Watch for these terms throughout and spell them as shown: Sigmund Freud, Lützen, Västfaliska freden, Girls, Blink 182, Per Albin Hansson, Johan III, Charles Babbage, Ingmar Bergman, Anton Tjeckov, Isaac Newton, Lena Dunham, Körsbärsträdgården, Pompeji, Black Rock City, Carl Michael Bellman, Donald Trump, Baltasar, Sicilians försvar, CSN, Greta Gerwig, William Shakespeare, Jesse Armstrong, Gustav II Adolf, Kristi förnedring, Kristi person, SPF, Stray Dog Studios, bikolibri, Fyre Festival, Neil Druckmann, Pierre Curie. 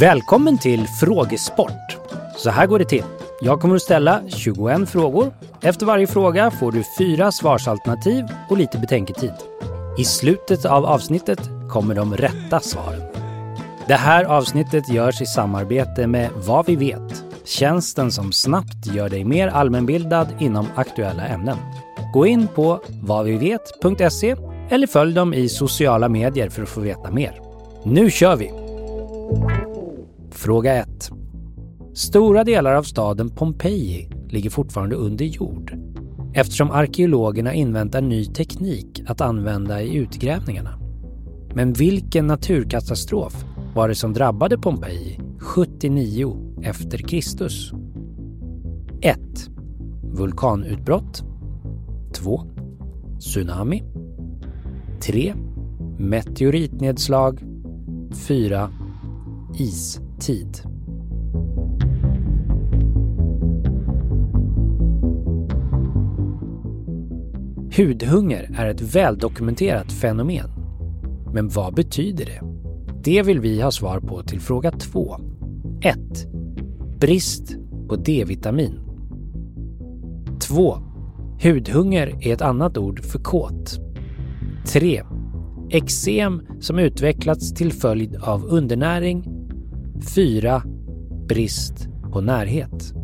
Välkommen till Frågesport. Så här går det till. Jag kommer att ställa 21 frågor. Efter varje fråga får du 4 svarsalternativ och lite betänketid. I slutet av avsnittet kommer de rätta svaren. Det här avsnittet görs i samarbete med Vad vi vet. Tjänsten som snabbt gör dig mer allmänbildad inom aktuella ämnen. Gå in på vadvivet.se eller följ dem i sociala medier för att få veta mer. Nu kör vi! Fråga 1. Stora delar av staden Pompeji ligger fortfarande under jord, eftersom arkeologerna inväntar ny teknik att använda i utgrävningarna. Men vilken naturkatastrof var det som drabbade Pompeji 79 efter Kristus? 1. Vulkanutbrott. 2. Tsunami. 3. Meteoritnedslag. 4. Istid. Hudhunger är ett väldokumenterat fenomen. Men vad betyder det? Det vill vi ha svar på till fråga 2. 1. Brist på D-vitamin. 2. Hudhunger är ett annat ord för kåt. 3. Eksem som utvecklats till följd av undernäring. 4. Brist på närhet.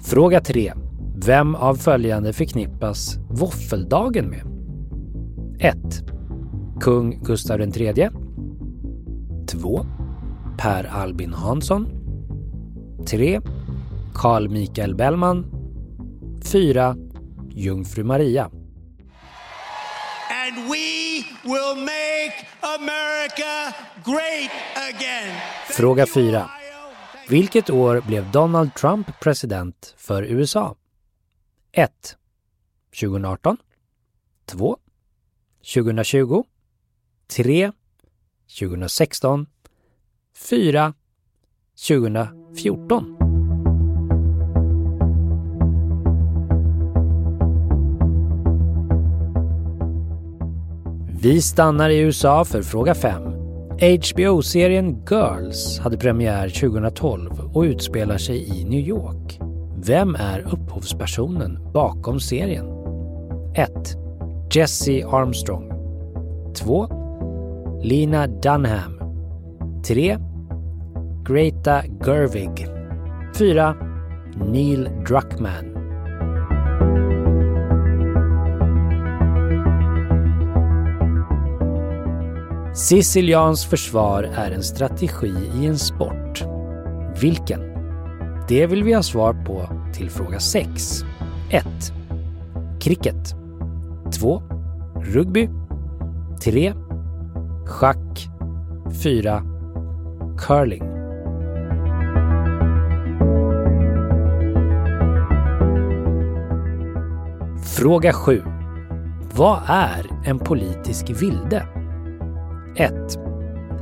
Fråga 3. Vem av följande förknippas våffeldagen med? 1. Kung Gustav III. 2. Per Albin Hansson. 3. Carl Michael Bellman. 4. Jungfru Maria. And we will make America great again. Fråga 4. Vilket år blev Donald Trump president för USA? 1. 2018. 2. 2020. 3. 2016. 4. 2014. Vi stannar i USA för fråga 5. HBO-serien Girls hade premiär 2012 och utspelar sig i New York. Vem är upphovspersonen bakom serien? 1. Jesse Armstrong. 2. Lena Dunham. 3. Greta Gerwig. 4. Neil Druckmann. Sicilians försvar är en strategi i en sport. Vilken? Det vill vi ha svar på till fråga 6. 1. Cricket. 2. Rugby. 3. Schack. 4. Curling. Fråga 7. Vad är en politisk vilde? 1.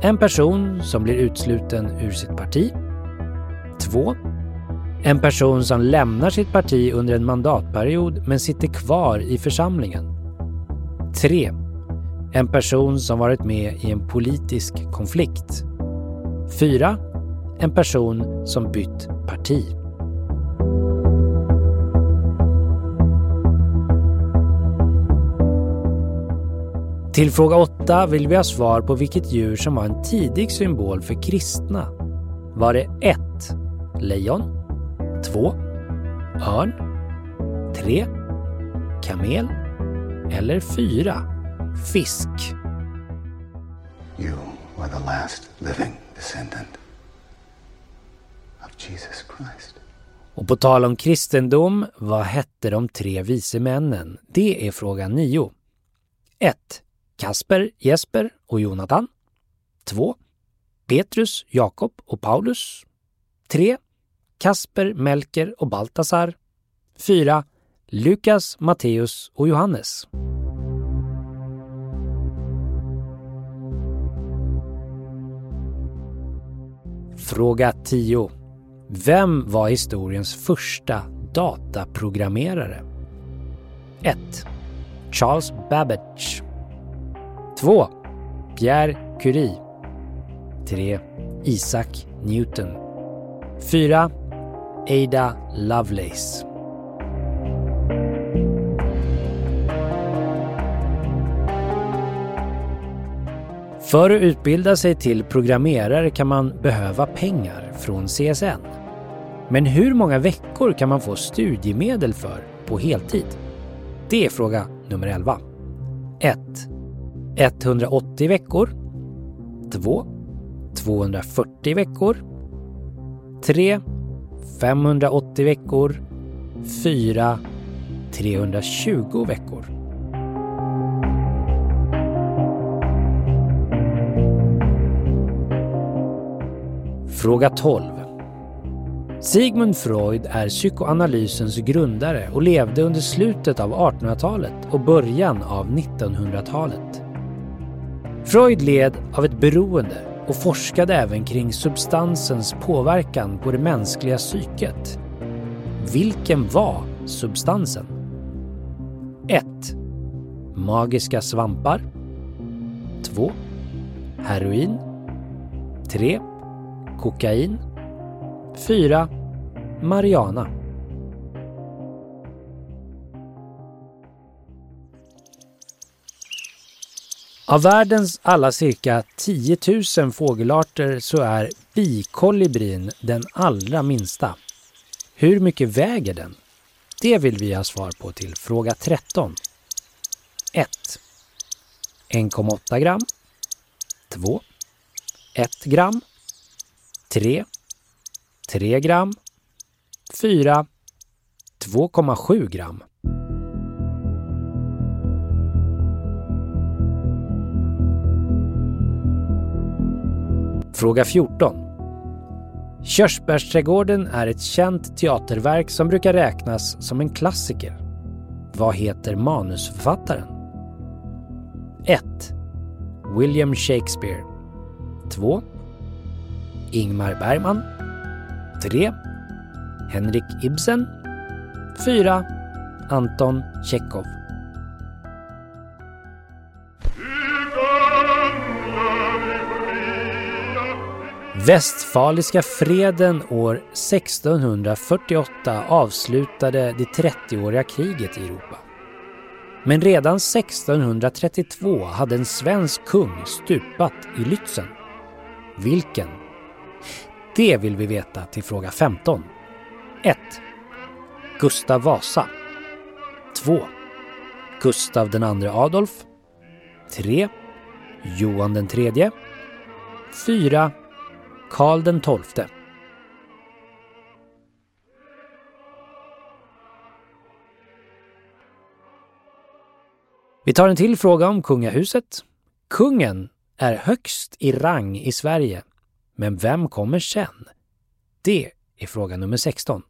En person som blir utsluten ur sitt parti. 2. En person som lämnar sitt parti under en mandatperiod men sitter kvar i församlingen. 3. En person som varit med i en politisk konflikt. 4. En person som bytt parti. Till fråga 8 vill vi ha svar på vilket djur som var en tidig symbol för kristna. Var det 1. Lejon. 2. Örn. 3. Kamel. Eller 4. Fisk. You are the last living descendant of Jesus Christ. Och på tal om kristendom, vad hette de 3 vise männen? Det är fråga 9. 1. Kasper, Jesper och Jonathan. 2. Petrus, Jakob och Paulus. 3. Kasper, Melker och Baltasar. 4. Lukas, Matteus och Johannes. Fråga 10. Vem var historiens första dataprogrammerare? 1. Charles Babbage. 2. Pierre Curie. 3. Isaac Newton. 4. Ada Lovelace. För att utbilda sig till programmerare kan man behöva pengar från CSN. Men hur många veckor kan man få studiemedel för på heltid? Det är fråga nummer 11. 1. 180 veckor. 2. 240 veckor. 3. 580 veckor. 4. 320 veckor. Fråga 12. Sigmund Freud är psykoanalysens grundare och levde under slutet av 1800-talet och början av 1900-talet. Freud led av ett beroende och forskade även kring substansens påverkan på det mänskliga psyket. Vilken var substansen? 1. Magiska svampar. 2. Heroin. 3. Kokain. 4. Mariana. Av världens alla cirka 10 000 fågelarter så är bikolibrin den allra minsta. Hur mycket väger den? Det vill vi ha svar på till fråga 13. 1. 1,8 gram. 2. 1 gram. 3 gram, 4, 2,7 gram. Fråga 14. Körsbärsträdgården är ett känt teaterverk som brukar räknas som en klassiker. Vad heter manusförfattaren? 1. William Shakespeare. 2. Ingmar Bergman. 3. Henrik Ibsen. 4. Anton Tjeckov. Västfaliska freden år 1648 avslutade det 30-åriga kriget i Europa. Men redan 1632 hade en svensk kung stupat i Lützen. Vilken? Det vill vi veta till fråga 15. 1. Gustav Vasa. 2. Gustav II Adolf. 3. Johan III. 4. Karl XII. Vi tar en till fråga om kungahuset. Kungen är högst i rang i Sverige. Men vem kommer sen? Det är fråga nummer 16.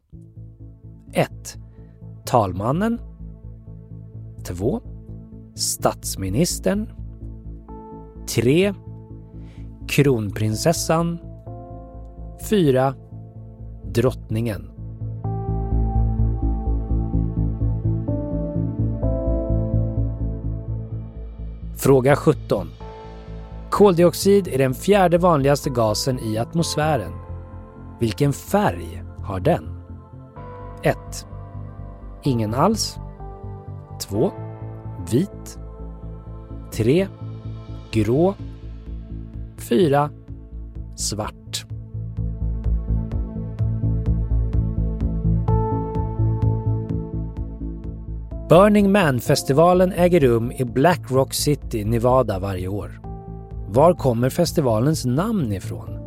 1. Talmannen. 2. Statsministern. 3. Kronprinsessan. 4. Drottningen. Fråga 17. Koldioxid är den fjärde vanligaste gasen i atmosfären. Vilken färg har den? 1. Ingen alls. 2. Vit. 3. Grå. 4. Svart. Burning Man-festivalen äger rum i Black Rock City, Nevada varje år. Var kommer festivalens namn ifrån?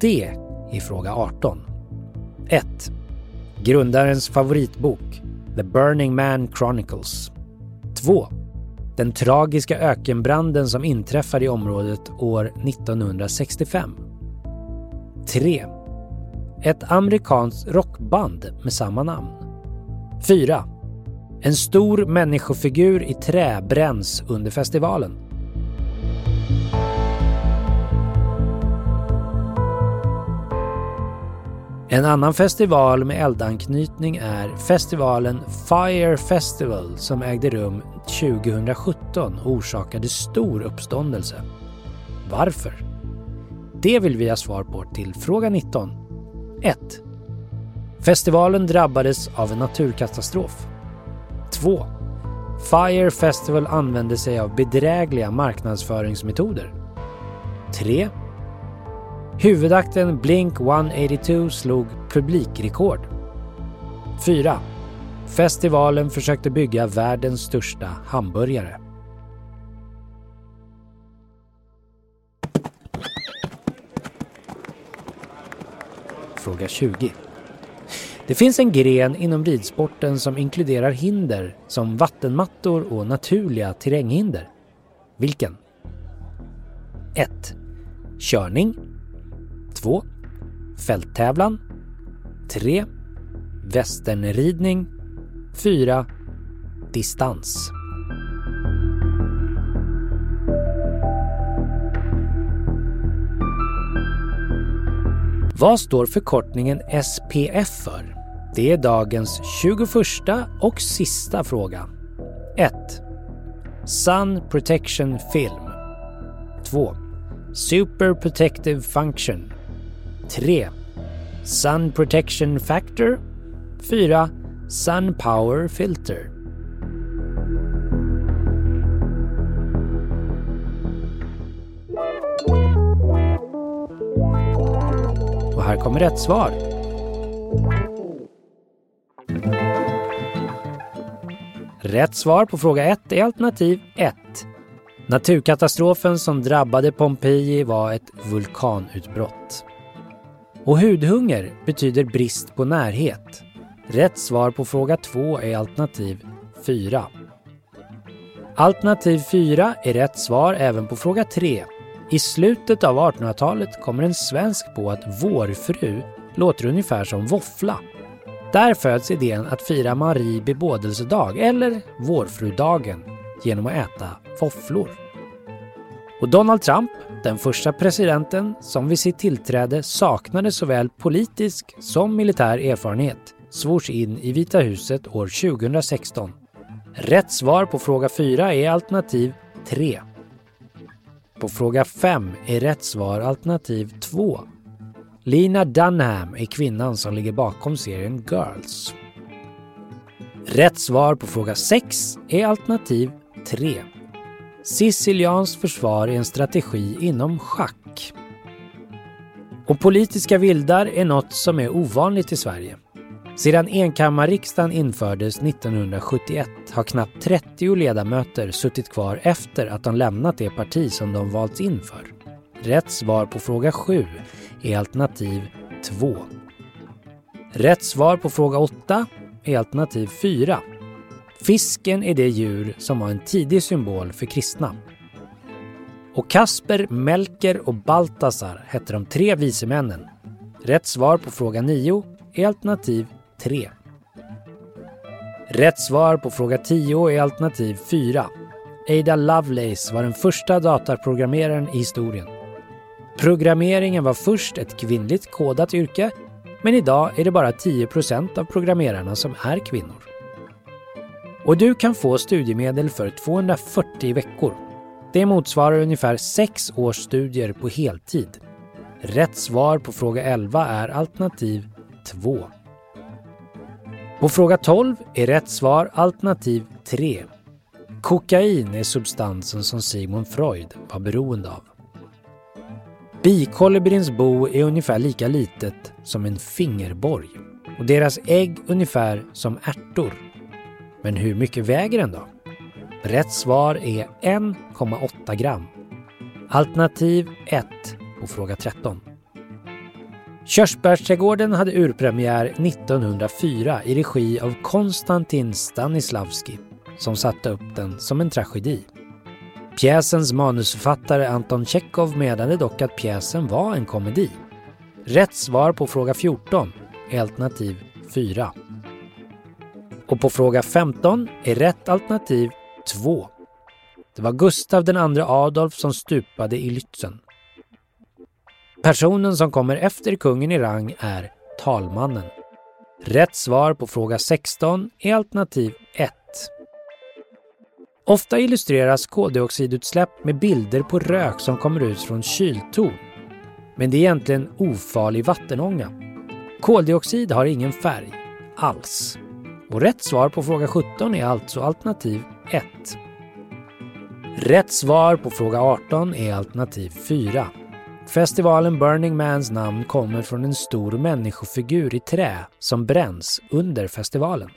Det är fråga 18. 1. Grundarens favoritbok, The Burning Man Chronicles. 2. Den tragiska ökenbranden som inträffade i området år 1965. 3. Ett amerikanskt rockband med samma namn. 4. En stor människofigur i trä bränns under festivalen. En annan festival med eldanknytning är festivalen Fyre Festival som ägde rum 2017 och orsakade stor uppståndelse. Varför? Det vill vi ha svar på till fråga 19. 1. Festivalen drabbades av en naturkatastrof. 2. Fyre Festival använde sig av bedrägliga marknadsföringsmetoder. 3. Huvudakten Blink 182 slog publikrekord. 4. Festivalen försökte bygga världens största hamburgare. Fråga 20. Det finns en gren inom ridsporten som inkluderar hinder som vattenmattor och naturliga terränghinder. Vilken? 1. Körning. 2. Fälttävlan. 3. Västernridning. 4. Distans. Vad står förkortningen SPF för? Det är dagens 21:a och sista fråga. 1. Sun Protection Film. 2. Super Protective Function. 3. Sun Protection Factor. 4. Sun Power Filter. Och här kommer rätt svar. Rätt svar på fråga 1 är alternativ 1. Naturkatastrofen som drabbade Pompeji var ett vulkanutbrott. Och hudhunger betyder brist på närhet. Rätt svar på fråga 2 är alternativ 4. Alternativ 4 är rätt svar även på fråga 3. I slutet av 1800-talet kommer en svensk på att vår fru låter ungefär som våffla. Där föds idén att fira Marie bebådelsedag eller vårfrudagen genom att äta våfflor. Och Donald Trump, den första presidenten som vid sitt tillträde saknade såväl politisk som militär erfarenhet, svors in i Vita huset år 2016. Rätt svar på fråga 4 är alternativ 3. På fråga 5 är rätt svar alternativ 2. Lena Dunham är kvinnan som ligger bakom serien Girls. Rätt svar på fråga 6 är alternativ 3. Sicilians försvar är en strategi inom schack. Och politiska vildar är något som är ovanligt i Sverige. Sedan enkammarriksdagen infördes 1971 har knappt 30 ledamöter suttit kvar efter att de lämnat det parti som de valts in för. Rätt svar på fråga 7 är alternativ 2. Rätt svar på fråga 8 är alternativ 4. Fisken är det djur som var en tidig symbol för kristna. Och Kasper, Melker och Baltasar hette de tre visemännen. Rätt svar på fråga 9 är alternativ 3. Rätt svar på fråga 10 är alternativ 4. Ada Lovelace var den första datorprogrammeraren i historien. Programmeringen var först ett kvinnligt kodat yrke, men idag är det bara 10% av programmerarna som är kvinnor. Och du kan få studiemedel för 240 veckor. Det motsvarar ungefär 6 års studier på heltid. Rätt svar på fråga 11 är alternativ 2. På fråga 12 är rätt svar alternativ 3. Kokain är substansen som Sigmund Freud var beroende av. Bikolibrins bo är ungefär lika litet som en fingerborg och deras ägg ungefär som ärtor. Men hur mycket väger den då? Rätt svar är 1,8 gram. Alternativ 1 på fråga 13. Körsbärsträdgården hade urpremiär 1904 i regi av Konstantin Stanislavski som satte upp den som en tragedi. Pjäsens manusförfattare Anton Tjeckov menade dock att pjäsen var en komedi. Rätt svar på fråga 14 är alternativ 4. Och på fråga 15 är rätt alternativ 2. Det var Gustav II Adolf som stupade i Lützen. Personen som kommer efter kungen i rang är talmannen. Rätt svar på fråga 16 är alternativ 1. Ofta illustreras koldioxidutsläpp med bilder på rök som kommer ut från kyltorn. Men det är egentligen ofarlig vattenånga. Koldioxid har ingen färg alls. Och rätt svar på fråga 17 är alltså alternativ 1. Rätt svar på fråga 18 är alternativ 4. Festivalen Burning Mans namn kommer från en stor människofigur i trä som bränns under festivalen.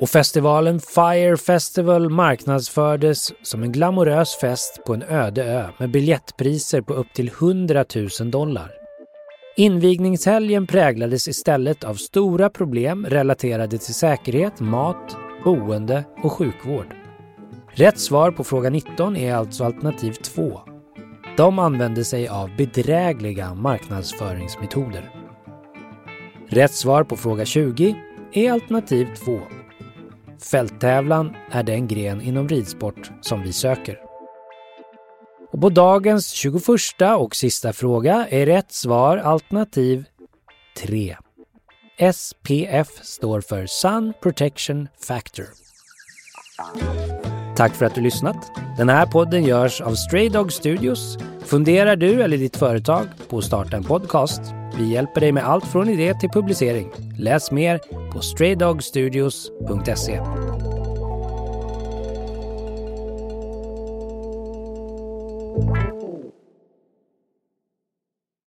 Och festivalen Fyre Festival marknadsfördes som en glamorös fest på en öde ö med biljettpriser på upp till $100,000. Invigningshelgen präglades istället av stora problem relaterade till säkerhet, mat, boende och sjukvård. Rätt svar på fråga 19 är alltså alternativ 2. De använde sig av bedrägliga marknadsföringsmetoder. Rätt svar på fråga 20 är alternativ 2. Fälttävlan är den gren inom ridsport som vi söker. Och på dagens 21:a och sista fråga är rätt svar alternativ 3. SPF står för Sun Protection Factor. Tack för att du lyssnat. Den här podden görs av Stray Dog Studios. Funderar du eller ditt företag på att starta en podcast? Vi hjälper dig med allt från idé till publicering. Läs mer på straydogstudios.se.